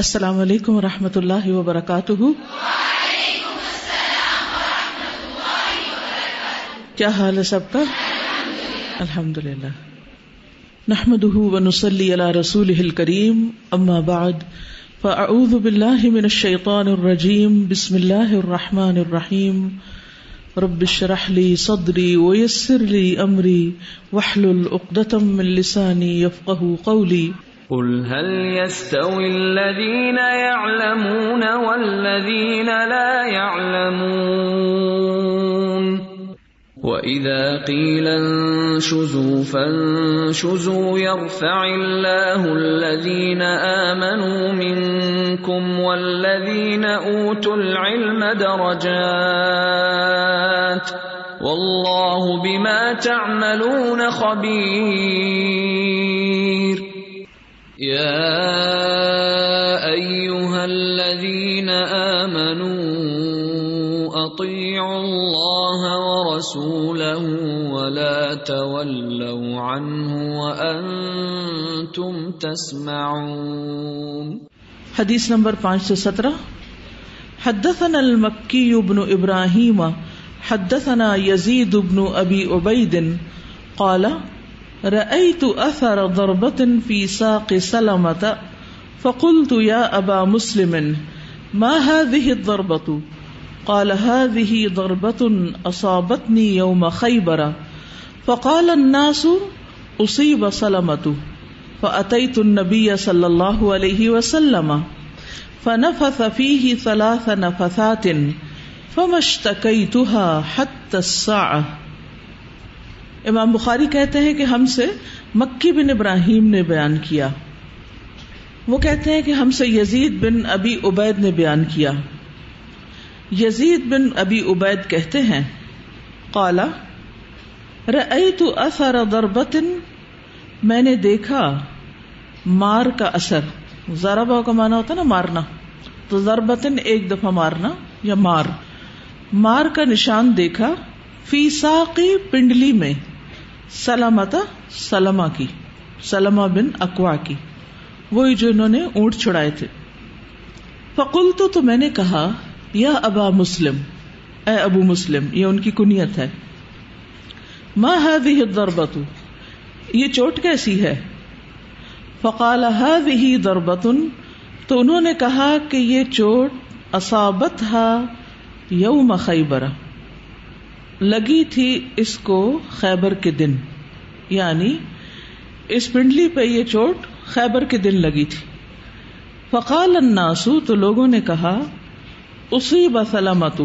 السلام علیکم ورحمۃ اللہ وبرکاتہ. وعلیکم السلام ورحمۃ اللہ وبرکاتہ. کیا حال ہے سب کا؟ الحمدللہ. نحمده ونصلی علی رسولہ الکریم. اما بعد فاعوذ باللہ من الشیطان الرجیم. بسم اللہ الرحمن الرحیم. رب اشرح لی صدری ویسر لی امری واحلل عقدۃ من لسانی یفقہوا قولی. قل هل يستوي الذين يعلمون والذين لا يعلمون وإذا قيل انشزوا فانشزوا يرفع الله الذين آمنوا منكم والذين أوتوا العلم درجات والله بما تعملون خبير. يَا أَيُّهَا الَّذِينَ آمَنُوا أَطِيعُوا اللَّهَ وَرَسُولَهُ وَلَا تَوَلَّوْا عَنْهُ وَأَنْتُمْ تَسْمَعُونَ. حدیث نمبر 517. حدثنا المكي بن إبراهيم حدثنا يزيد بن أبي عبيد قال رأيت أثر ضربة في ساق سلمة فقلت يا أبا مسلم ما هذه الضربة؟ قال هذه ضربة أصابتني يوم خيبر فقال الناس أصيب سلمة فأتيت النبي صلى الله عليه وسلم فنفث فيه 3 نفثات فما اشتكيتها حتى الساعة. امام بخاری کہتے ہیں کہ ہم سے مکی بن ابراہیم نے بیان کیا. وہ کہتے ہیں کہ ہم سے یزید بن ابی عبید نے بیان کیا. یزید بن ابی عبید کہتے ہیں قال رأیت اثر ضربۃ، میں نے دیکھا مار کا اثر. ضربہ کا معنی ہوتا ہے نا مارنا، تو ضربۃ ایک دفعہ مارنا یا مار کا نشان دیکھا. فی ساقی پنڈلی میں، سلامتا سلمہ کی، سلمہ بن اکوا کی، وہی جو انہوں نے اونٹ چھڑائے تھے. فقلت، تو میں نے کہا یا ابا مسلم، اے ابو مسلم، یہ ان کی کنیت ہے. ما هذه الضربة، یہ چوٹ کیسی ہے؟ فقال هذه ضربة، تو انہوں نے کہا کہ یہ چوٹ اصابتها یوم خیبر، لگی تھی اس کو خیبر کے دن، یعنی اس پنڈلی پہ یہ چوٹ خیبر کے دن لگی تھی. فقال الناس، تو لوگوں نے کہا اصیب سلمۃ،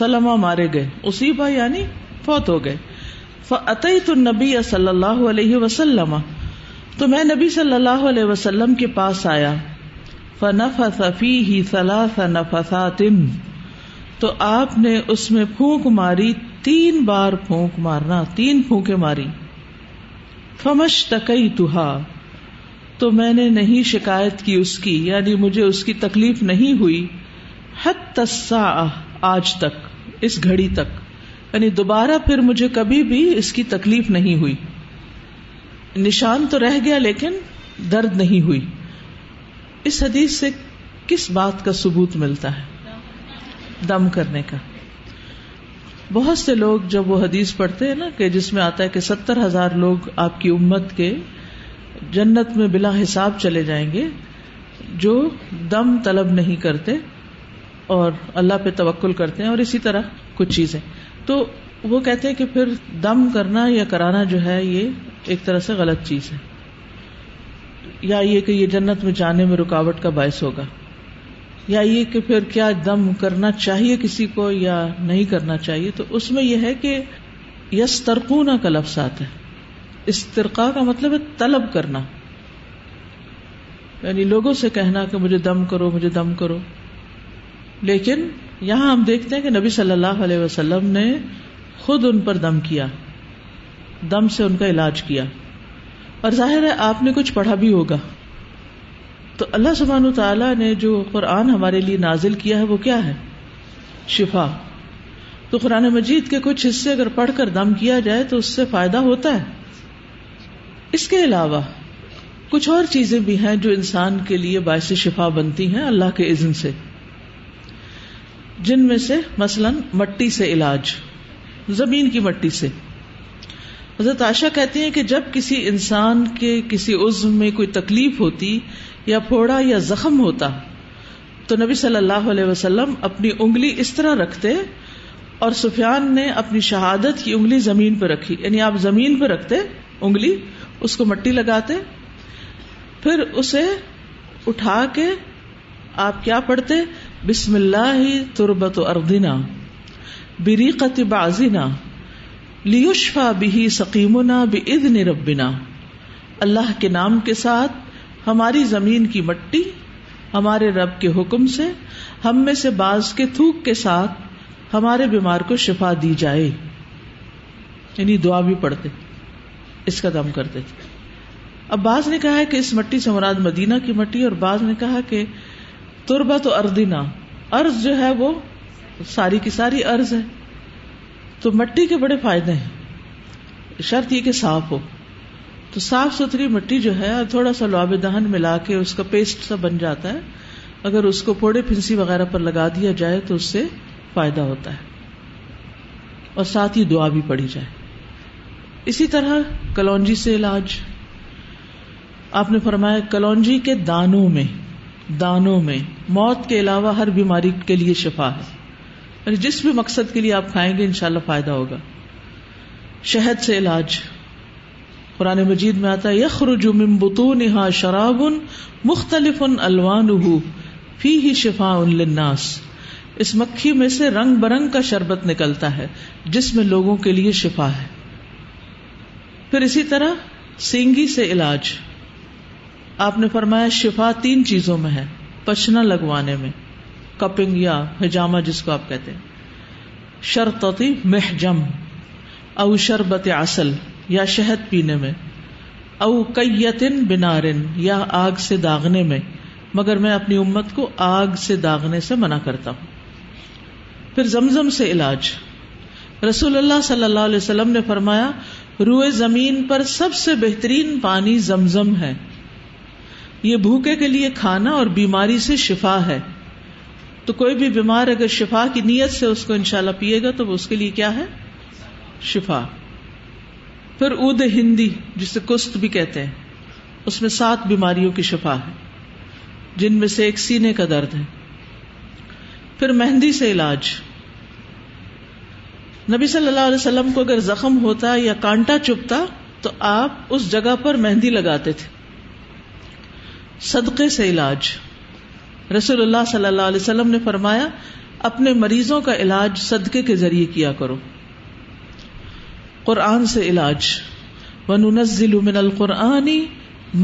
سلمہ مارے گئے، اصیبہ یعنی فوت ہو گئے. فاتیت النبی صلی اللہ علیہ وسلم، تو میں نبی صلی اللہ علیہ وسلم کے پاس آیا. فنفث فیہ 3 نفثات، تو آپ نے اس میں پھونک ماری، 3 بار پھونک مارنا، 3 پھونکیں ماری. فمشتکیتها، تو میں نے نہیں شکایت کی اس کی، یعنی مجھے اس کی تکلیف نہیں ہوئی. حتی الساعہ، آج تک، اس گھڑی تک، یعنی دوبارہ پھر مجھے کبھی بھی اس کی تکلیف نہیں ہوئی. نشان تو رہ گیا لیکن درد نہیں ہوئی. اس حدیث سے کس بات کا ثبوت ملتا ہے؟ دم کرنے کا. بہت سے لوگ جب وہ حدیث پڑھتے ہیں نا کہ جس میں آتا ہے کہ 70,000 لوگ آپ کی امت کے جنت میں بلا حساب چلے جائیں گے جو دم طلب نہیں کرتے اور اللہ پہ توکل کرتے ہیں، اور اسی طرح کچھ چیزیں. تو وہ کہتے ہیں کہ پھر دم کرنا یا کرانا جو ہے یہ ایک طرح سے غلط چیز ہے، یا یہ کہ یہ جنت میں جانے میں رکاوٹ کا باعث ہوگا، یا یہ کہ پھر کیا دم کرنا چاہیے کسی کو یا نہیں کرنا چاہیے. تو اس میں یہ ہے کہ یسترقون کا لفظ آتا ہے. استرقا کا مطلب ہے طلب کرنا، یعنی لوگوں سے کہنا کہ مجھے دم کرو، مجھے دم کرو. لیکن یہاں ہم دیکھتے ہیں کہ نبی صلی اللہ علیہ وسلم نے خود ان پر دم کیا، دم سے ان کا علاج کیا، اور ظاہر ہے آپ نے کچھ پڑھا بھی ہوگا. تو اللہ سبحانہ تعالیٰ نے جو قرآن ہمارے لیے نازل کیا ہے وہ کیا ہے؟ شفا. تو قرآن مجید کے کچھ حصے اگر پڑھ کر دم کیا جائے تو اس سے فائدہ ہوتا ہے. اس کے علاوہ کچھ اور چیزیں بھی ہیں جو انسان کے لیے باعث شفا بنتی ہیں اللہ کے اذن سے، جن میں سے مثلاً مٹی سے علاج، زمین کی مٹی سے. حضرت عائشہ کہتی ہیں کہ جب کسی انسان کے کسی عضو میں کوئی تکلیف ہوتی یا پھوڑا یا زخم ہوتا تو نبی صلی اللہ علیہ وسلم اپنی انگلی اس طرح رکھتے اور سفیان نے اپنی شہادت کی انگلی زمین پر رکھی، یعنی آپ زمین پر رکھتے انگلی، اس کو مٹی لگاتے، پھر اسے اٹھا کے آپ کیا پڑھتے؟ بسم اللہ تربت اردنا بریقت بعضنا لیشفا بہ سقیمنا باذن ربنا. اللہ کے نام کے ساتھ ہماری زمین کی مٹی ہمارے رب کے حکم سے ہم میں سے بعض کے تھوک کے ساتھ ہمارے بیمار کو شفا دی جائے. یعنی دعا بھی پڑھتے، اس کا دم کرتے تھے. اب بعض نے کہا ہے کہ اس مٹی سے مراد مدینہ کی مٹی، اور بعض نے کہا کہ تربت اردنا، ارض جو ہے وہ ساری کی ساری ارض ہے. تو مٹی کے بڑے فائدے ہیں، شرط یہ کہ صاف ہو. تو صاف ستھری مٹی جو ہے تھوڑا سا لعاب دہن ملا کے اس کا پیسٹ سا بن جاتا ہے، اگر اس کو پھوڑے پھنسی وغیرہ پر لگا دیا جائے تو اس سے فائدہ ہوتا ہے، اور ساتھ ہی دعا بھی پڑھی جائے. اسی طرح کلونجی سے علاج، آپ نے فرمایا کلونجی کے دانوں میں موت کے علاوہ ہر بیماری کے لیے شفا ہے، اور جس بھی مقصد کے لیے آپ کھائیں گے انشاءاللہ فائدہ ہوگا. شہد سے علاج، قرآن مجید میں آتا ہے یخرج من بطونہا شراب مختلف الوانہ فیہ شفاء للناس. اس مکھی میں سے رنگ برنگ کا شربت نکلتا ہے جس میں لوگوں کے لیے شفا ہے. پھر اسی طرح سینگی سے علاج، آپ نے فرمایا شفا 3 چیزوں میں ہے، پچھنا لگوانے میں، کپنگ یا حجامہ جس کو آپ کہتے ہیں، شرطتی محجم، او شربت عسل یا شہد پینے میں، او قیتن بنارن یا آگ سے داغنے میں، مگر میں اپنی امت کو آگ سے داغنے سے منع کرتا ہوں. پھر زمزم سے علاج، رسول اللہ صلی اللہ علیہ وسلم نے فرمایا روئے زمین پر سب سے بہترین پانی زمزم ہے، یہ بھوکے کے لیے کھانا اور بیماری سے شفا ہے. تو کوئی بھی بیمار اگر شفا کی نیت سے اس کو انشاءاللہ پیے گا تو وہ اس کے لیے کیا ہے؟ شفا. پھر عود ہندی جسے کست بھی کہتے ہیں، اس میں 7 بیماریوں کی شفا ہے، جن میں سے ایک سینے کا درد ہے. پھر مہندی سے علاج، نبی صلی اللہ علیہ وسلم کو اگر زخم ہوتا یا کانٹا چبھتا تو آپ اس جگہ پر مہندی لگاتے تھے. صدقے سے علاج، رسول اللہ صلی اللہ علیہ وسلم نے فرمایا اپنے مریضوں کا علاج صدقے کے ذریعے کیا کرو. قرآن سے علاج، وَنُنَزِّلُ مِنَ الْقُرْآنِ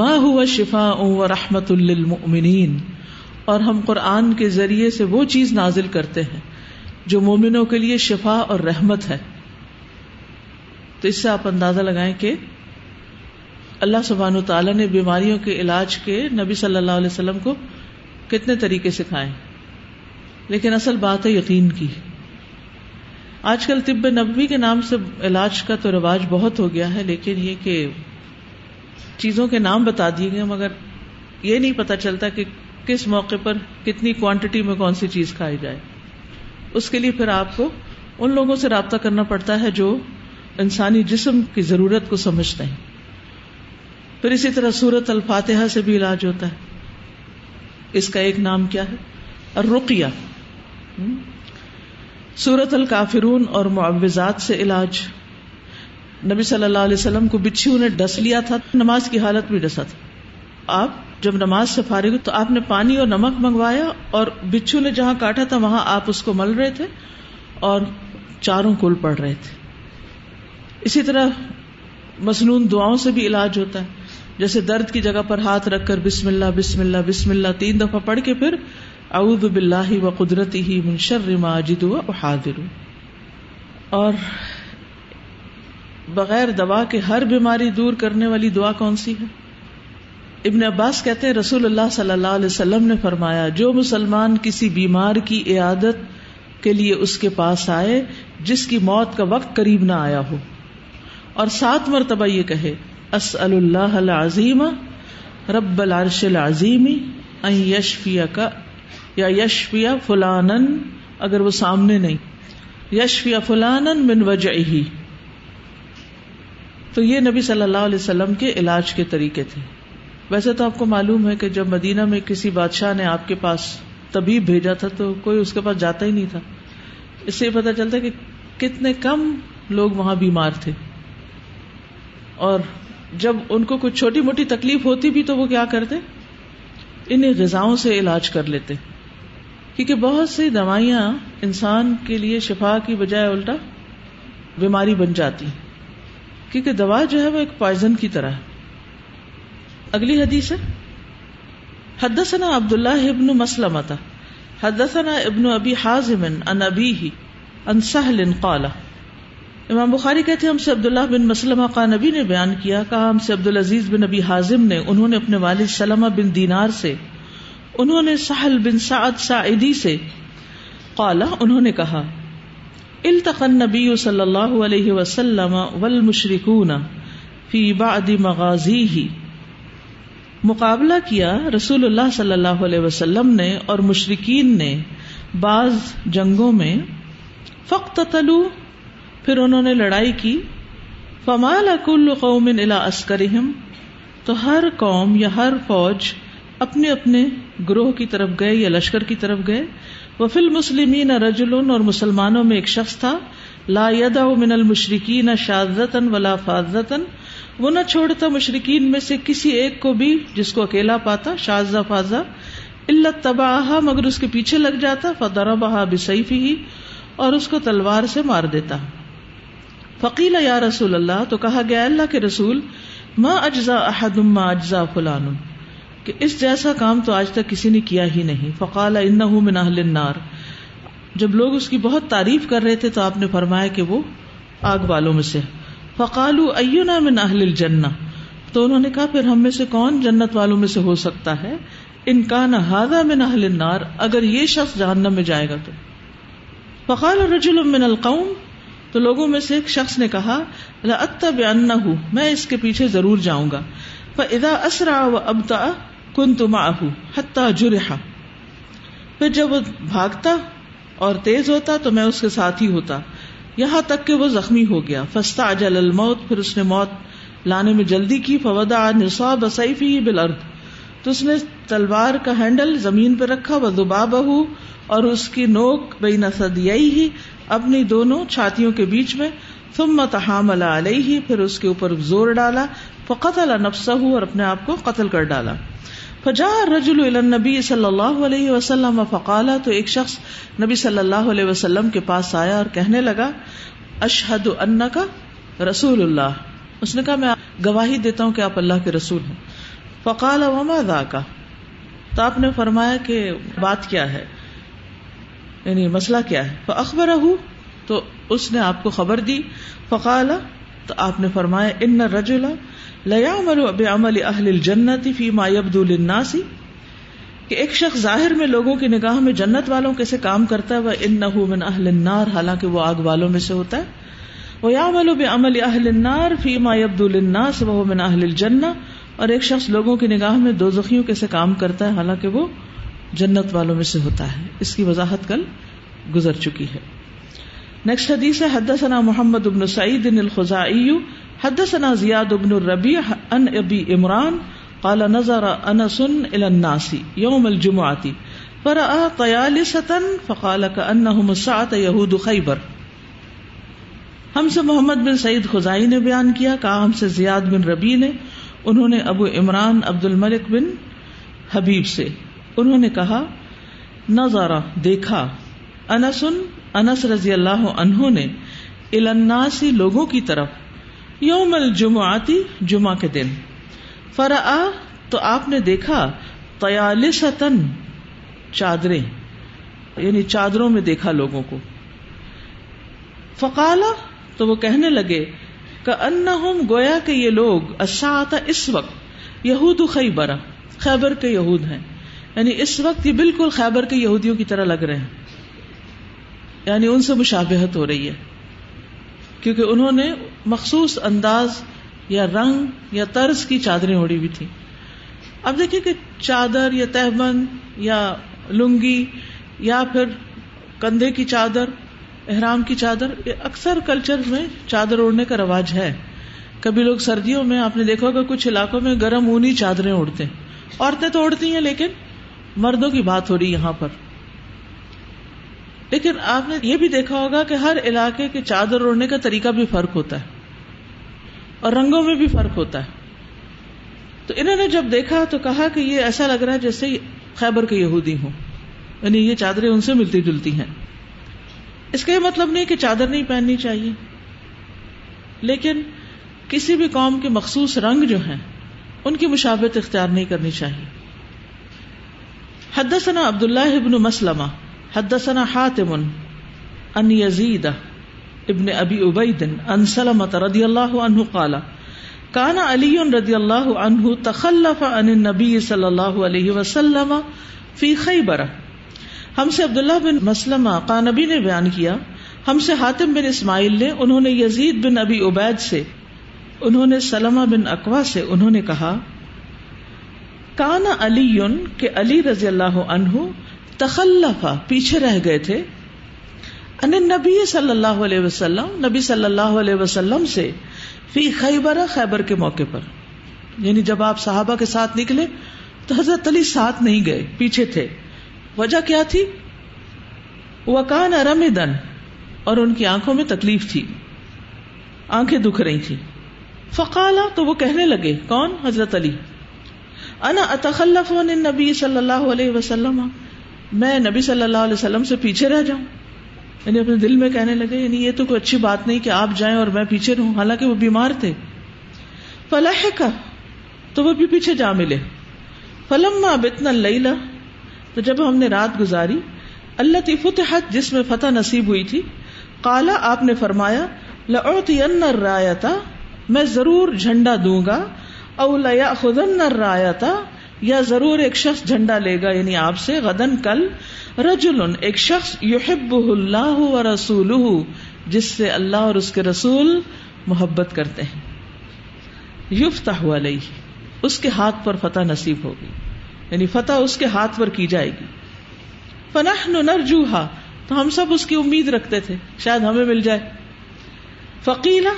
مَا هُوَ شِفَاءٌ وَرَحْمَةٌ لِّلْمُؤْمِنِينَ، اور ہم قرآن کے ذریعے سے وہ چیز نازل کرتے ہیں جو مومنوں کے لیے شفا اور رحمت ہے. تو اس سے آپ اندازہ لگائیں کہ اللہ سبحانہ وتعالی نے بیماریوں کے علاج کے نبی صلی اللہ علیہ وسلم کو کتنے طریقے سکھائیں، لیکن اصل بات ہے یقین کی. آج کل طب نبوی کے نام سے علاج کا تو رواج بہت ہو گیا ہے، لیکن یہ کہ چیزوں کے نام بتا دیے گئے مگر یہ نہیں پتہ چلتا کہ کس موقع پر کتنی کوانٹٹی میں کون سی چیز کھائی جائے. اس کے لیے پھر آپ کو ان لوگوں سے رابطہ کرنا پڑتا ہے جو انسانی جسم کی ضرورت کو سمجھتے ہیں. پھر اسی طرح سورۃ الفاتحہ سے بھی علاج ہوتا ہے. اس کا ایک نام کیا ہے؟ الرقیہ. سورۃ الکافرون اور معوذات سے علاج، نبی صلی اللہ علیہ وسلم کو بچھو نے ڈس لیا تھا، نماز کی حالت میں ڈسا تھا. آپ جب نماز سے فارغ ہوئے تو آپ نے پانی اور نمک منگوایا، اور بچھو نے جہاں کاٹا تھا وہاں آپ اس کو مل رہے تھے اور چاروں کول پڑ رہے تھے. اسی طرح مسنون دعاؤں سے بھی علاج ہوتا ہے، جیسے درد کی جگہ پر ہاتھ رکھ کر بسم اللہ بسم اللہ بسم اللہ 3 دفعہ پڑھ کے پھر اعوذ باللہ وقدرتہ من شر ما اجد واحاذر. اور بغیر دوا کے ہر بیماری دور کرنے والی دعا کون سی ہے؟ ابن عباس کہتے ہیں رسول اللہ صلی اللہ علیہ وسلم نے فرمایا جو مسلمان کسی بیمار کی عیادت کے لیے اس کے پاس آئے جس کی موت کا وقت قریب نہ آیا ہو، اور 7 مرتبہ یہ کہے اسأل اللہ العظیم رب العرش العظیم ان یشفیک، یا یشفی فلانن اگر وہ سامنے نہیں، یشفی فلانن من وجعہ. تو یہ نبی صلی اللہ علیہ وسلم کے علاج کے طریقے تھے. ویسے تو آپ کو معلوم ہے کہ جب مدینہ میں کسی بادشاہ نے آپ کے پاس طبیب بھیجا تھا تو کوئی اس کے پاس جاتا ہی نہیں تھا. اس سے پتہ چلتا ہے کہ کتنے کم لوگ وہاں بیمار تھے، اور جب ان کو کچھ چھوٹی موٹی تکلیف ہوتی بھی تو وہ کیا کرتے، انہیں غذاؤں سے علاج کر لیتے، کیونکہ بہت سی دوائیاں انسان کے لیے شفا کی بجائے الٹا بیماری بن جاتی، کیونکہ دوا جو ہے وہ ایک پوائزن کی طرح ہے. اگلی حدیث ہے حدثنا عبداللہ ابن مسلمہ حدثنا ابن ابی حازم عن ابیہ عن سہل قال. امام بخاری کہتے ہیں ہم سے عبداللہ بن مسلمہ قال نبی نے بیان کیا، کہا ہم سے عبدالعزیز بن ابی حازم نے، انہوں نے اپنے والد سلمہ بن دینار سے، انہوں نے سہل بن سعد ساعدی سے، قال انہوں نے کہا التقى النبی صلی اللہ علیہ وسلم والمشرکون فی بعد مغازیہ. مقابلہ کیا رسول اللہ صلی اللہ علیہ وسلم نے اور مشرکین نے بعض جنگوں میں. فاقتتلوا، پھر انہوں نے لڑائی کی. فمال کل قوم الی عسکرہم، تو ہر قوم یا ہر فوج اپنے اپنے گروہ کی طرف گئے یا لشکر کی طرف گئے. وفی المسلمین رجل، اور مسلمانوں میں ایک شخص تھا، لا یدع من المشرکین شاذۃ ولا فاذۃ، وہ نہ چھوڑتا مشرکین میں سے کسی ایک کو بھی جس کو اکیلا پاتا، شاذہ فاذہ، الا تبعہ مگر اس کے پیچھے لگ جاتا. فضربہ بسیفہ، اور اس کو تلوار سے مار دیتا. فقیل یا رسول اللہ، تو کہا گیا اللہ کے رسول، ما اجزا احد ما اجزا فلان، کہ اس جیسا کام تو آج تک کسی نے کیا ہی نہیں. فقال انہ من اہل النار، جب لوگ اس کی بہت تعریف کر رہے تھے تو آپ نے فرمایا کہ وہ آگ والوں میں سے. فقالوا اینا من اہل الجنہ، تو انہوں نے کہا پھر ہم میں سے کون جنت والوں میں سے ہو سکتا ہے. ان کان ھذا من اہل النار، اگر یہ شخص جہنم میں جائے گا تو. فقال رجل من القوم، تو لوگوں میں سے ایک شخص نے کہا لأتبعنہ، میں اس کے پیچھے ضرور جاؤں گا. فاذا اسرع وابطأ كنت معه حتى جرح، پھر جب وہ بھاگتا اور تیز ہوتا تو میں اس کے ساتھ ہی ہوتا یہاں تک کہ وہ زخمی ہو گیا. فاستعجل الموت، پھر اس نے موت لانے میں جلدی کی. فوضع نصاب سیفہ بالارض، تو اس نے تلوار کا ہینڈل زمین پہ رکھا. وذبابہ، اور اس کی نوک بین ثدییہ، اپنی دونوں چھاتیوں کے بیچ میں. ثم تحامل علیہ، پھر اس کے اوپر زور ڈالا. فقتل نفسہ، اور اپنے آپ کو قتل کر ڈالا. فجاء الرجل الى النبي صلی اللہ علیہ وسلم فقال، تو ایک شخص نبی صلی اللہ علیہ وسلم کے پاس آیا اور کہنے لگا اشہد انک رسول اللہ، اس نے کہا میں گواہی دیتا ہوں کہ آپ اللہ کے رسول ہیں. فقال وما ذاک، تو آپ نے فرمایا کہ بات کیا ہے، یعنی مسئلہ کیا ہے. فاخبرہ، تو اس نے آپ کو خبر دی. فقال، تو آپ نے فرمایا ان الرجل لیعمل بعمل اہل الجنت فیما یبدو للناس، کہ ایک شخص ظاہر میں لوگوں کی نگاہ میں جنت والوں کیسے کام کرتا ہے، وانہ من اہل النار، حالانکہ وہ آگ والوں میں سے ہوتا ہے. ویعمل بعمل اہل النار فیما یبدو للناس وہو من اہل الجنہ، اور ایک شخص لوگوں کی نگاہ میں دوزخیوں کیسے کام کرتا ہے حالانکہ وہ جنت والوں میں سے ہوتا ہے. اس کی وضاحت کل گزر چکی ہے. نیکسٹ حدیث ہے حدثنا محمد بن سعید الخزاعی حدثنا زیاد بن الربیع عن ابی عمران قال نظر انس الى الناس یوم الجمعة فرأى طیالسة فقال كأنهم الساعة یہود خیبر. ہم سے محمد بن سعید خزاعی نے بیان کیا، کہا ہم سے زیاد بن ربیع نے، انہوں نے ابو عمران عبد الملک بن حبیب سے، انہوں نے کہا نظر دیکھا، انس رضی اللہ عنہ نے، الى الناس لوگوں کی طرف، یوم الجمعاتی جمعہ کے دن، فرآ تو آپ نے دیکھا، طیالستن چادریں، یعنی چادروں میں دیکھا لوگوں کو. فقالا تو وہ کہنے لگے کأنہم گویا کہ یہ لوگ الساعۃ اس وقت یہود خیبر، خیبر کے یہود ہیں، یعنی اس وقت یہ بالکل خیبر کے یہودیوں کی طرح لگ رہے ہیں، یعنی ان سے مشابہت ہو رہی ہے، کیونکہ انہوں نے مخصوص انداز یا رنگ یا طرز کی چادریں اوڑھی ہوئی تھی. اب دیکھیں کہ چادر یا تہبند یا لنگی یا پھر کندھے کی چادر، احرام کی چادر، اکثر کلچر میں چادر اوڑھنے کا رواج ہے. کبھی لوگ سردیوں میں آپ نے دیکھا ہوگا کچھ علاقوں میں گرم اونی چادریں اوڑھتے ہیں. عورتیں تو اوڑھتی ہیں، لیکن مردوں کی بات ہو رہی یہاں پر. لیکن آپ نے یہ بھی دیکھا ہوگا کہ ہر علاقے کے چادر اوڑھنے کا طریقہ بھی فرق ہوتا ہے اور رنگوں میں بھی فرق ہوتا ہے. تو انہوں نے جب دیکھا تو کہا کہ یہ ایسا لگ رہا ہے جیسے خیبر کے یہودی ہوں، یعنی یہ چادریں ان سے ملتی جلتی ہیں. اس کا یہ مطلب نہیں کہ چادر نہیں پہننی چاہیے، لیکن کسی بھی قوم کے مخصوص رنگ جو ہیں ان کی مشابہت اختیار نہیں کرنی چاہیے. حدثنا عبداللہ ابن مسلمہ حدثنا حاتم ان یزید ابن ابی عبید ان سلمۃ رضی اللہ عنہ قال کان علی رضی اللہ عنہ تخلف عن النبی صلی اللہ علیہ وسلم فی خیبر. ہم سے عبداللہ بن مسلمہ قانبی نے بیان کیا، ہم سے حاتم بن اسماعیل نے، انہوں نے یزید بن ابی عبید سے، انہوں نے سلمہ بن اقوا سے، انہوں نے کہا کان علی، کہ علی رضی اللہ عنہ تخلف، پیچھے رہ گئے تھے، ان نبی صلی اللہ علیہ وسلم، نبی صلی اللہ علیہ وسلم سے، فی خیبر، خیبر کے موقع پر. یعنی جب آپ صحابہ کے ساتھ نکلے تو حضرت علی ساتھ نہیں گئے، پیچھے تھے. وجہ کیا تھی؟ وکان رمدن، اور ان کی آنکھوں میں تکلیف تھی، آنکھیں دکھ رہی تھیں. فقالا، تو وہ کہنے لگے، کون؟ حضرت علی، انا اتخلف عن النبی صلی اللہ علیہ وسلم، میں نبی صلی اللہ علیہ وسلم سے پیچھے رہ جاؤں. یعنی اپنے دل میں کہنے لگے یعنی یہ تو کوئی اچھی بات نہیں کہ آپ جائیں اور میں پیچھے رہوں، حالانکہ وہ بیمار تھے. فلحق، تو وہ بھی پیچھے جا ملے. فلما بتنا اللیلہ، تو جب ہم نے رات گزاری، التی فتحت، جس میں فتح نصیب ہوئی تھی، قالا، آپ نے فرمایا، لأعطین الرایۃ، میں ضرور جھنڈا دوں گا، او لیأخذن الرایۃ، یا ضرور ایک شخص جھنڈا لے گا، یعنی آپ سے، غدن، کل، رجل، ایک شخص، یحبہ اللہ ورسولہ، جس سے اللہ اور اس کے رسول محبت کرتے ہیں. یفتح علیہ، اس کے ہاتھ پر فتح نصیب ہوگی، یعنی فتح اس کے ہاتھ پر کی جائے گی. فنحن نرجوہا، تو ہم سب اس کی امید رکھتے تھے شاید ہمیں مل جائے. فقیلہ،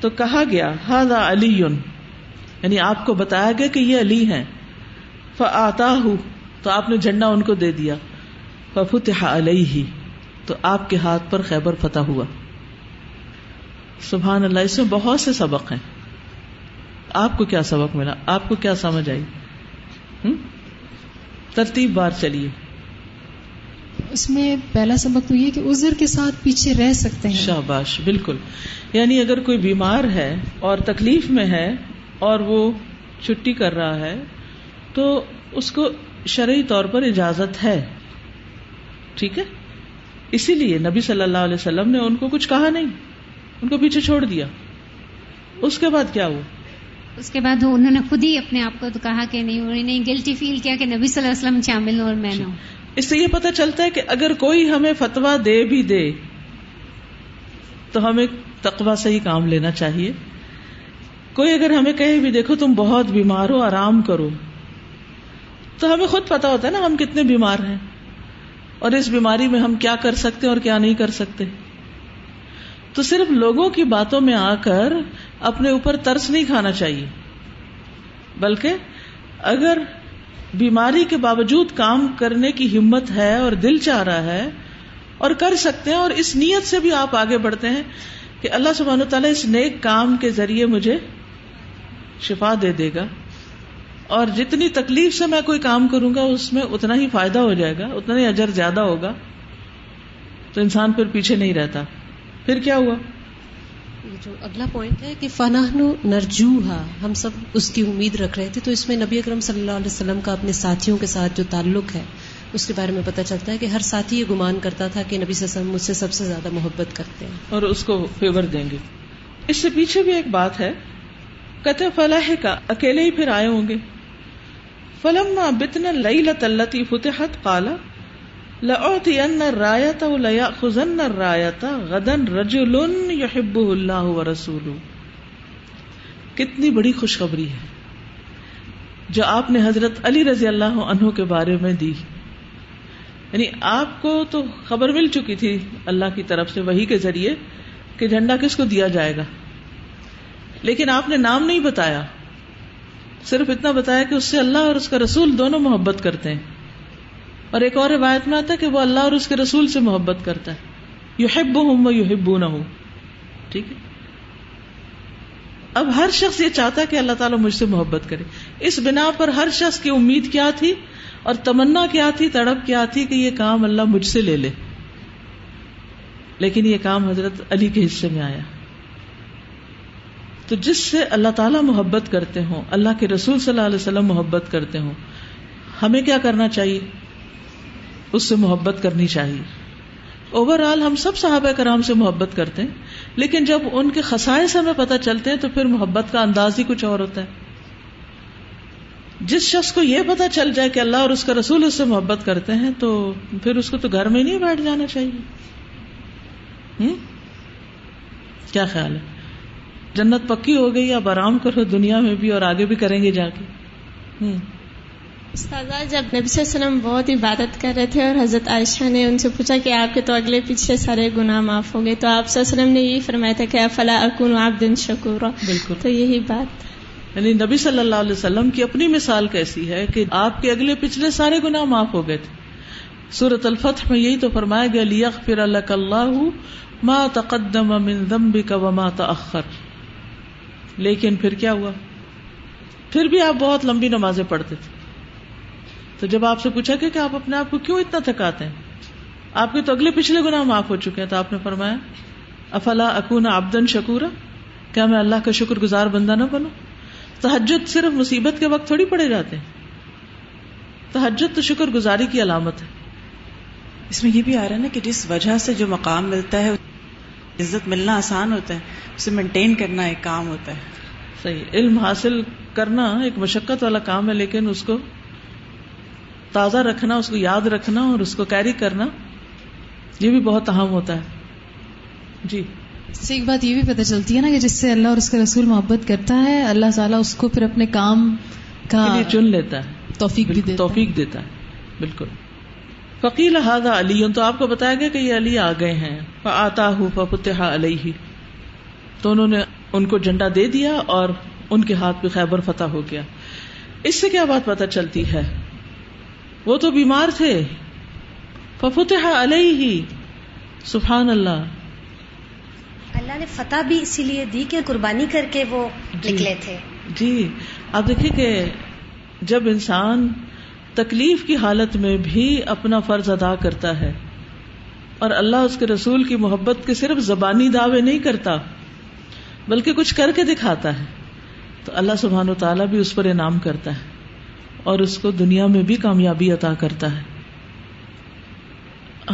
تو کہا گیا، ھذا علی، یعنی آپ کو بتایا گیا کہ یہ علی ہیں. فآتاہ، تو آپ نے جھنڈا ان کو دے دیا. ففتح علیہ، تو آپ کے ہاتھ پر خیبر فتح ہوا. سبحان اللہ، اس میں بہت سے سبق ہیں. آپ کو کیا سبق ملا؟ آپ کو کیا سمجھ آئی؟ ترتیب بار چلیے. اس میں پہلا سبق تو یہ کہ عذر کے ساتھ پیچھے رہ سکتے ہیں. شاباش، بالکل. یعنی اگر کوئی بیمار ہے اور تکلیف میں ہے اور وہ چھٹی کر رہا ہے تو اس کو شرعی طور پر اجازت ہے، ٹھیک ہے. اسی لیے نبی صلی اللہ علیہ وسلم نے ان کو کچھ کہا نہیں، ان کو پیچھے چھوڑ دیا. اس کے بعد کیا ہوا؟ اس کے بعد انہوں نے خود ہی اپنے آپ کو تو کہا کہ نہیں، انہوں نے گلٹی فیل کیا کہ نبی صلی اللہ علیہ وسلم شامل ہوں اور میں نہ ہوں. اس سے یہ پتہ چلتا ہے کہ اگر کوئی ہمیں فتویٰ دے بھی دے تو ہمیں تقویٰ سے ہی کام لینا چاہیے. کوئی اگر ہمیں کہے بھی دیکھو تم بہت بیمار ہو، آرام کرو، تو ہمیں خود پتہ ہوتا ہے نا ہم کتنے بیمار ہیں اور اس بیماری میں ہم کیا کر سکتے اور کیا نہیں کر سکتے. تو صرف لوگوں کی باتوں میں آ کر اپنے اوپر ترس نہیں کھانا چاہیے، بلکہ اگر بیماری کے باوجود کام کرنے کی ہمت ہے اور دل چاہ رہا ہے اور کر سکتے ہیں، اور اس نیت سے بھی آپ آگے بڑھتے ہیں کہ اللہ سبحانہ وتعالیٰ اس نیک کام کے ذریعے مجھے شفا دے دے گا، اور جتنی تکلیف سے میں کوئی کام کروں گا اس میں اتنا ہی فائدہ ہو جائے گا، اتنا ہی اجر زیادہ ہوگا. تو انسان پھر پیچھے نہیں رہتا. پھر کیا ہوا؟ جو اگلا پوائنٹ ہے کہ فنحنو نرجوہا، ہم سب اس کی امید رکھ رہے تھے. تو اس میں نبی اکرم صلی اللہ علیہ وسلم کا اپنے ساتھیوں کے ساتھ جو تعلق ہے اس کے بارے میں پتہ چلتا ہے کہ ہر ساتھی یہ گمان کرتا تھا کہ نبی صلی اللہ علیہ وسلم مجھ سے سب سے زیادہ محبت کرتے ہیں اور اس کو فیور دیں گے. اس سے پیچھے بھی ایک بات ہے، کہتے فلاح کا اکیلے ہی پھر آئے ہوں گے. فلما بتنا لیلۃ التی فتحت قال لأعطین الرایۃ ولیأخذن الرایۃ غدا رجل یحبہ اللہ ورسولہ. کتنی بڑی خوشخبری ہے جو آپ نے حضرت علی رضی اللہ عنہ کے بارے میں دی. یعنی آپ کو تو خبر مل چکی تھی اللہ کی طرف سے وحی کے ذریعے کہ جھنڈا کس کو دیا جائے گا، لیکن آپ نے نام نہیں بتایا، صرف اتنا بتایا کہ اس سے اللہ اور اس کا رسول دونوں محبت کرتے ہیں. اور ایک اور روایت میں آتا ہے کہ وہ اللہ اور اس کے رسول سے محبت کرتا ہے، یحبہم و یحبونہ. ٹھیک ہے، اب ہر شخص یہ چاہتا ہے کہ اللہ تعالیٰ مجھ سے محبت کرے. اس بنا پر ہر شخص کی امید کیا تھی اور تمنا کیا تھی، تڑپ کیا تھی کہ یہ کام اللہ مجھ سے لے لے، لیکن یہ کام حضرت علی کے حصے میں آیا. تو جس سے اللہ تعالیٰ محبت کرتے ہوں، اللہ کے رسول صلی اللہ علیہ وسلم محبت کرتے ہوں، ہمیں کیا کرنا چاہیے؟ اس سے محبت کرنی چاہیے. اوور آل ہم سب صحابہ کرام سے محبت کرتے ہیں، لیکن جب ان کے خصائص ہمیں پتہ چلتے ہیں تو پھر محبت کا انداز ہی کچھ اور ہوتا ہے. جس شخص کو یہ پتہ چل جائے کہ اللہ اور اس کا رسول اس سے محبت کرتے ہیں تو پھر اس کو تو گھر میں نہیں بیٹھ جانا چاہیے. کیا خیال ہے؟ جنت پکی ہو گئی، اب آرام کرو دنیا میں بھی اور آگے بھی کریں گے جا کے. استاذہ، جب نبی صلی اللہ علیہ وسلم بہت عبادت کر رہے تھے اور حضرت عائشہ نے ان سے پوچھا کہ آپ کے تو اگلے پچھلے سارے گناہ معاف ہو گئے، تو آپ صلی اللہ علیہ وسلم نے یہی فرمایا تھا کہ افلا اکون عبدا شکورا. بالکل، تو یہی بات. یعنی نبی صلی اللہ علیہ وسلم کی اپنی مثال کیسی ہے کہ آپ کے اگلے پچھلے سارے گناہ معاف ہو گئے تھے. سورۃ الفتح میں یہی تو فرمایا گیا، لیغفر لک اللہ ما تقدم من ذنبک وما تأخر. لیکن پھر کیا ہوا؟ پھر بھی آپ بہت لمبی نمازیں پڑھتے تھے. تو جب آپ سے پوچھا کہ آپ اپنے آپ کو کیوں اتنا تھکاتے ہیں، آپ کے تو اگلے پچھلے گناہ معاف ہو چکے ہیں، تو آپ نے فرمایا افلا اکون عبدا شکورا، کیا میں اللہ کا شکر گزار بندہ نہ بنوں؟ تہجد صرف مصیبت کے وقت تھوڑی پڑے جاتے ہیں، تہجد تو شکر گزاری کی علامت ہے. اس میں یہ بھی آ رہا ہے نا کہ جس وجہ سے جو مقام ملتا ہے، عزت ملنا آسان ہوتا ہے، اسے مینٹین کرنا ایک کام ہوتا ہے. صحیح، علم حاصل کرنا ایک مشقت والا کام ہے، لیکن اس کو تازہ رکھنا، اس کو یاد رکھنا اور اس کو کیری کرنا، یہ بھی بہت اہم ہوتا ہے. جی، اس سے ایک بات یہ بھی پتہ چلتی ہے نا کہ جس سے اللہ اور اس کا رسول محبت کرتا ہے، اللہ تعالیٰ اس کو پھر اپنے کام کا چن لیتا ہے، توفیق دیتا ہے. بالکل. فقیل ھذا علی، تو آپ کو بتایا گیا کہ یہ علی آ گئے ہیں. فآتاہ ففتح علیہ، تو انہوں نے ان کو جھنڈا دے دیا اور ان کے ہاتھ پہ خیبر فتح ہو گیا. اس سے کیا بات پتہ چلتی ہے؟ وہ تو بیمار تھے، ففتح علیہ. سبحان اللہ، اللہ نے فتح بھی اسی لیے دی کہ قربانی کر کے وہ نکلے تھے. جی، آپ دیکھیں کہ جب انسان تکلیف کی حالت میں بھی اپنا فرض ادا کرتا ہے اور اللہ اس کے رسول کی محبت کے صرف زبانی دعوے نہیں کرتا بلکہ کچھ کر کے دکھاتا ہے، تو اللہ سبحانہ و تعالیٰ بھی اس پر انعام کرتا ہے اور اس کو دنیا میں بھی کامیابی عطا کرتا ہے.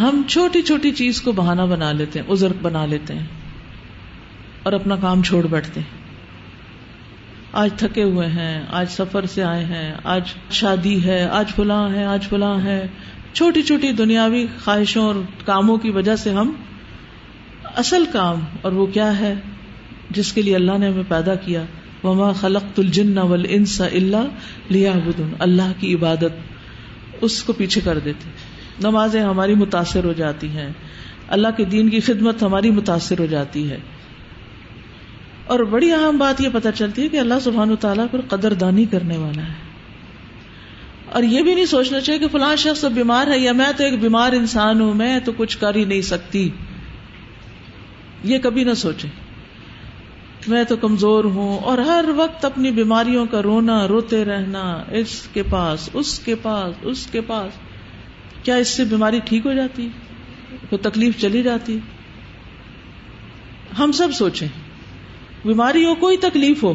ہم چھوٹی چھوٹی چیز کو بہانہ بنا لیتے ہیں، عذر بنا لیتے ہیں اور اپنا کام چھوڑ بیٹھتے ہیں. آج تھکے ہوئے ہیں، آج سفر سے آئے ہیں، آج شادی ہے، آج فلاں ہے، آج فلاں ہے. چھوٹی چھوٹی دنیاوی خواہشوں اور کاموں کی وجہ سے ہم اصل کام، اور وہ کیا ہے جس کے لیے اللہ نے ہمیں پیدا کیا، وما خلقت الجن والانس الا لیعبدون، اللہ کی عبادت، اس کو پیچھے کر دیتے. نمازیں ہماری متاثر ہو جاتی ہیں، اللہ کے دین کی خدمت ہماری متاثر ہو جاتی ہے. اور بڑی اہم بات یہ پتہ چلتی ہے کہ اللہ سبحانہ و تعالیٰ پر قدردانی کرنے والا ہے. اور یہ بھی نہیں سوچنا چاہیے کہ فلاں شخص بیمار ہے یا میں تو ایک بیمار انسان ہوں، میں تو کچھ کر ہی نہیں سکتی. یہ کبھی نہ سوچے میں تو کمزور ہوں، اور ہر وقت اپنی بیماریوں کا رونا، روتے رہنا، اس کے پاس اس کے پاس اس کے پاس. کیا اس سے بیماری ٹھیک ہو جاتی؟ کوئی تکلیف چلی جاتی؟ ہم سب سوچیں، بیماری ہو کوئی تکلیف ہو،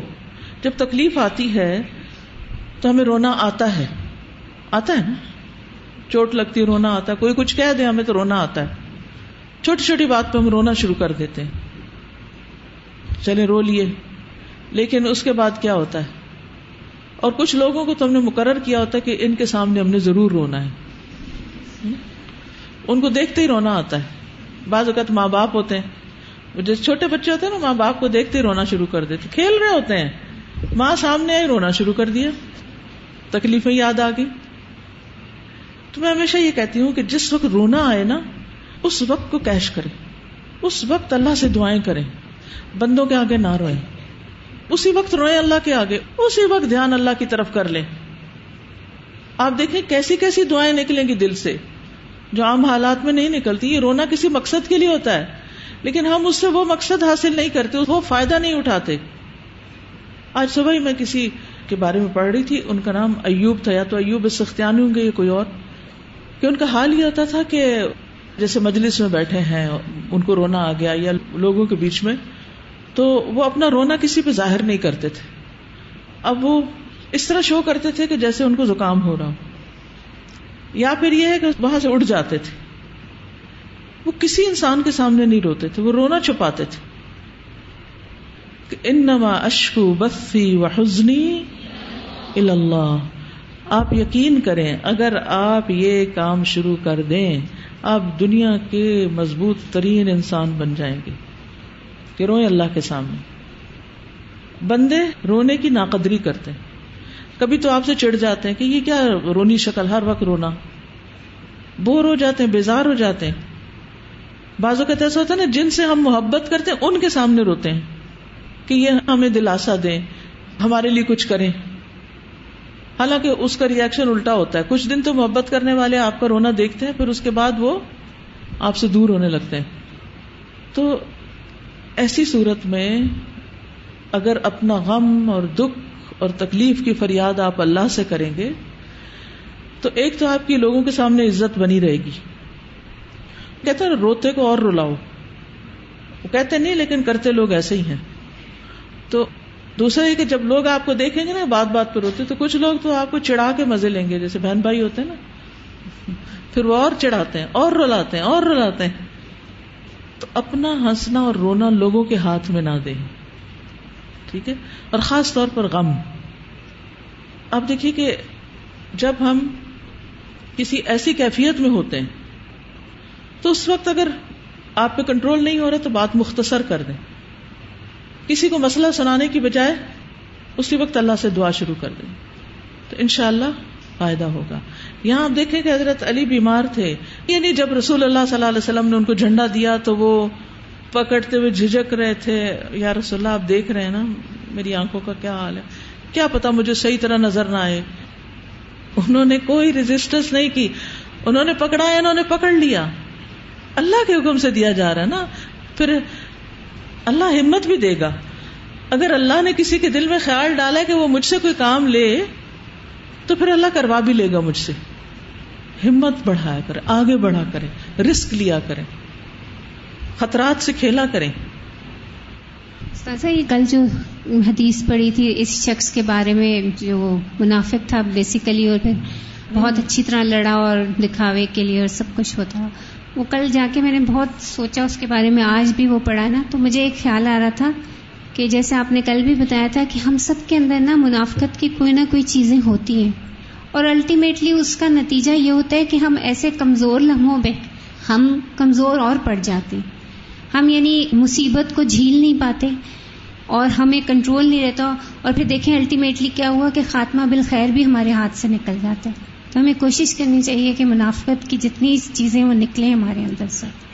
جب تکلیف آتی ہے تو ہمیں رونا آتا ہے نا، چوٹ لگتی رونا آتا ہے، کوئی کچھ کہہ دے ہمیں تو رونا آتا ہے، چھوٹی چھوٹی بات پہ ہم رونا شروع کر دیتے ہیں. چلے رو لیے، لیکن اس کے بعد کیا ہوتا ہے؟ اور کچھ لوگوں کو تو ہم نے مقرر کیا ہوتا ہے کہ ان کے سامنے ہم نے ضرور رونا ہے، ان کو دیکھتے ہی رونا آتا ہے. بعض اوقات ماں باپ ہوتے ہیں، جو چھوٹے بچے ہوتے ہیں نا، ماں باپ کو دیکھتے ہی رونا شروع کر دیتے، کھیل رہے ہوتے ہیں، ماں سامنے آئی رونا شروع کر دیا. تکلیفیں یاد آ گئی. تو میں ہمیشہ یہ کہتی ہوں کہ جس وقت رونا آئے نا, اس وقت کو کیش کریں, اس وقت اللہ سے دعائیں کریں, بندوں کے آگے نہ روئیں, اسی وقت روئیں اللہ کے آگے, اسی وقت دھیان اللہ کی طرف کر لیں. آپ دیکھیں کیسی کیسی دعائیں نکلیں گی دل سے جو عام حالات میں نہیں نکلتی. یہ رونا کسی مقصد کے لیے ہوتا ہے, لیکن ہم اس سے وہ مقصد حاصل نہیں کرتے, وہ فائدہ نہیں اٹھاتے. آج صبح ہی میں کسی کے بارے میں پڑھ رہی تھی, ان کا نام ایوب تھا, یا تو ایوب سختیانی ہوں گے یا کوئی اور, کہ ان کا حال یہ ہوتا تھا کہ جیسے مجلس میں بیٹھے ہیں, ان کو رونا آ گیا یا لوگوں کے بیچ میں, تو وہ اپنا رونا کسی پہ ظاہر نہیں کرتے تھے. اب وہ اس طرح شو کرتے تھے کہ جیسے ان کو زکام ہو رہا ہو, یا پھر یہ ہے کہ وہاں سے اٹھ جاتے تھے. وہ کسی انسان کے سامنے نہیں روتے تھے, وہ رونا چھپاتے تھے. انما اشکو بثی وحزنی الی اللہ. آپ یقین کریں, اگر آپ یہ کام شروع کر دیں, آپ دنیا کے مضبوط ترین انسان بن جائیں گے کہ روئیں اللہ کے سامنے. بندے رونے کی ناقدری کرتے ہیں, کبھی تو آپ سے چڑ جاتے ہیں کہ یہ کیا رونی شکل, ہر وقت رونا, بور ہو جاتے ہیں, بیزار ہو جاتے ہیں. بعضوں کا ایسا ہوتا ہے نا, جن سے ہم محبت کرتے ہیں ان کے سامنے روتے ہیں کہ یہ ہمیں دلاسا دیں, ہمارے لیے کچھ کریں, حالانکہ اس کا ری ایکشن الٹا ہوتا ہے. کچھ دن تو محبت کرنے والے آپ کا رونا دیکھتے ہیں, پھر اس کے بعد وہ آپ سے دور ہونے لگتے ہیں. تو ایسی صورت میں اگر اپنا غم اور دکھ اور تکلیف کی فریاد آپ اللہ سے کریں گے تو ایک تو آپ کی لوگوں کے سامنے عزت بنی رہے گی. کہتے ہیں روتے کو اور رلاؤ, وہ کہتے نہیں لیکن کرتے لوگ ایسے ہی ہیں. تو دوسرا یہ کہ جب لوگ آپ کو دیکھیں گے نا بات بات پر روتے, تو کچھ لوگ تو آپ کو چڑھا کے مزے لیں گے, جیسے بہن بھائی ہوتے ہیں نا, پھر وہ اور چڑھاتے ہیں اور رلاتے ہیں اور رلاتے ہیں. تو اپنا ہنسنا اور رونا لوگوں کے ہاتھ میں نہ دیں, ٹھیک ہے, اور خاص طور پر غم. آپ دیکھیے کہ جب ہم کسی ایسی کیفیت میں ہوتے ہیں تو اس وقت اگر آپ پہ کنٹرول نہیں ہو رہا تو بات مختصر کر دیں, کسی کو مسئلہ سنانے کی بجائے اسی وقت اللہ سے دعا شروع کر دیں تو انشاءاللہ فائدہ ہوگا. یہاں آپ دیکھیں کہ حضرت علی بیمار تھے, یعنی جب رسول اللہ صلی اللہ علیہ وسلم نے ان کو جھنڈا دیا تو وہ پکڑتے ہوئے جھجک رہے تھے, یا رسول اللہ آپ دیکھ رہے ہیں نا میری آنکھوں کا کیا حال ہے, کیا پتا مجھے صحیح طرح نظر نہ آئے. انہوں نے کوئی ریزسٹنس نہیں کی, انہوں نے پکڑا, انہوں نے پکڑ لیا, اللہ کے حکم سے دیا جا رہا ہے نا, پھر اللہ ہمت بھی دے گا. اگر اللہ نے کسی کے دل میں خیال ڈالا کہ وہ مجھ سے کوئی کام لے تو پھر اللہ کروا بھی لے گا مجھ سے. ہمت بڑھایا کریں, آگے بڑھا کریں, رسک لیا کریں, خطرات سے کھیلا کریں. استاذہ یہ کل جو حدیث پڑھی تھی اس شخص کے بارے میں جو منافق تھا بیسیکلی, اور پھر بہت اچھی طرح لڑا اور دکھاوے کے لیے اور سب کچھ ہوتا, وہ کل جا کے میں نے بہت سوچا اس کے بارے میں, آج بھی وہ پڑھا نا, تو مجھے ایک خیال آ رہا تھا کہ جیسے آپ نے کل بھی بتایا تھا کہ ہم سب کے اندر نا منافقت کی کوئی نہ کوئی چیزیں ہوتی ہیں, اور الٹیمیٹلی اس کا نتیجہ یہ ہوتا ہے کہ ہم ایسے کمزور لمحوں پہ ہم کمزور اور پڑ جاتے ہیں. ہم یعنی مصیبت کو جھیل نہیں پاتے اور ہمیں کنٹرول نہیں رہتا, اور پھر دیکھیں الٹیمیٹلی کیا ہوا کہ خاتمہ بالخیر بھی ہمارے ہاتھ سے نکل جاتا ہے. تو ہمیں کوشش کرنی چاہیے کہ منافقت کی جتنی چیزیں وہ نکلیں ہمارے اندر سے.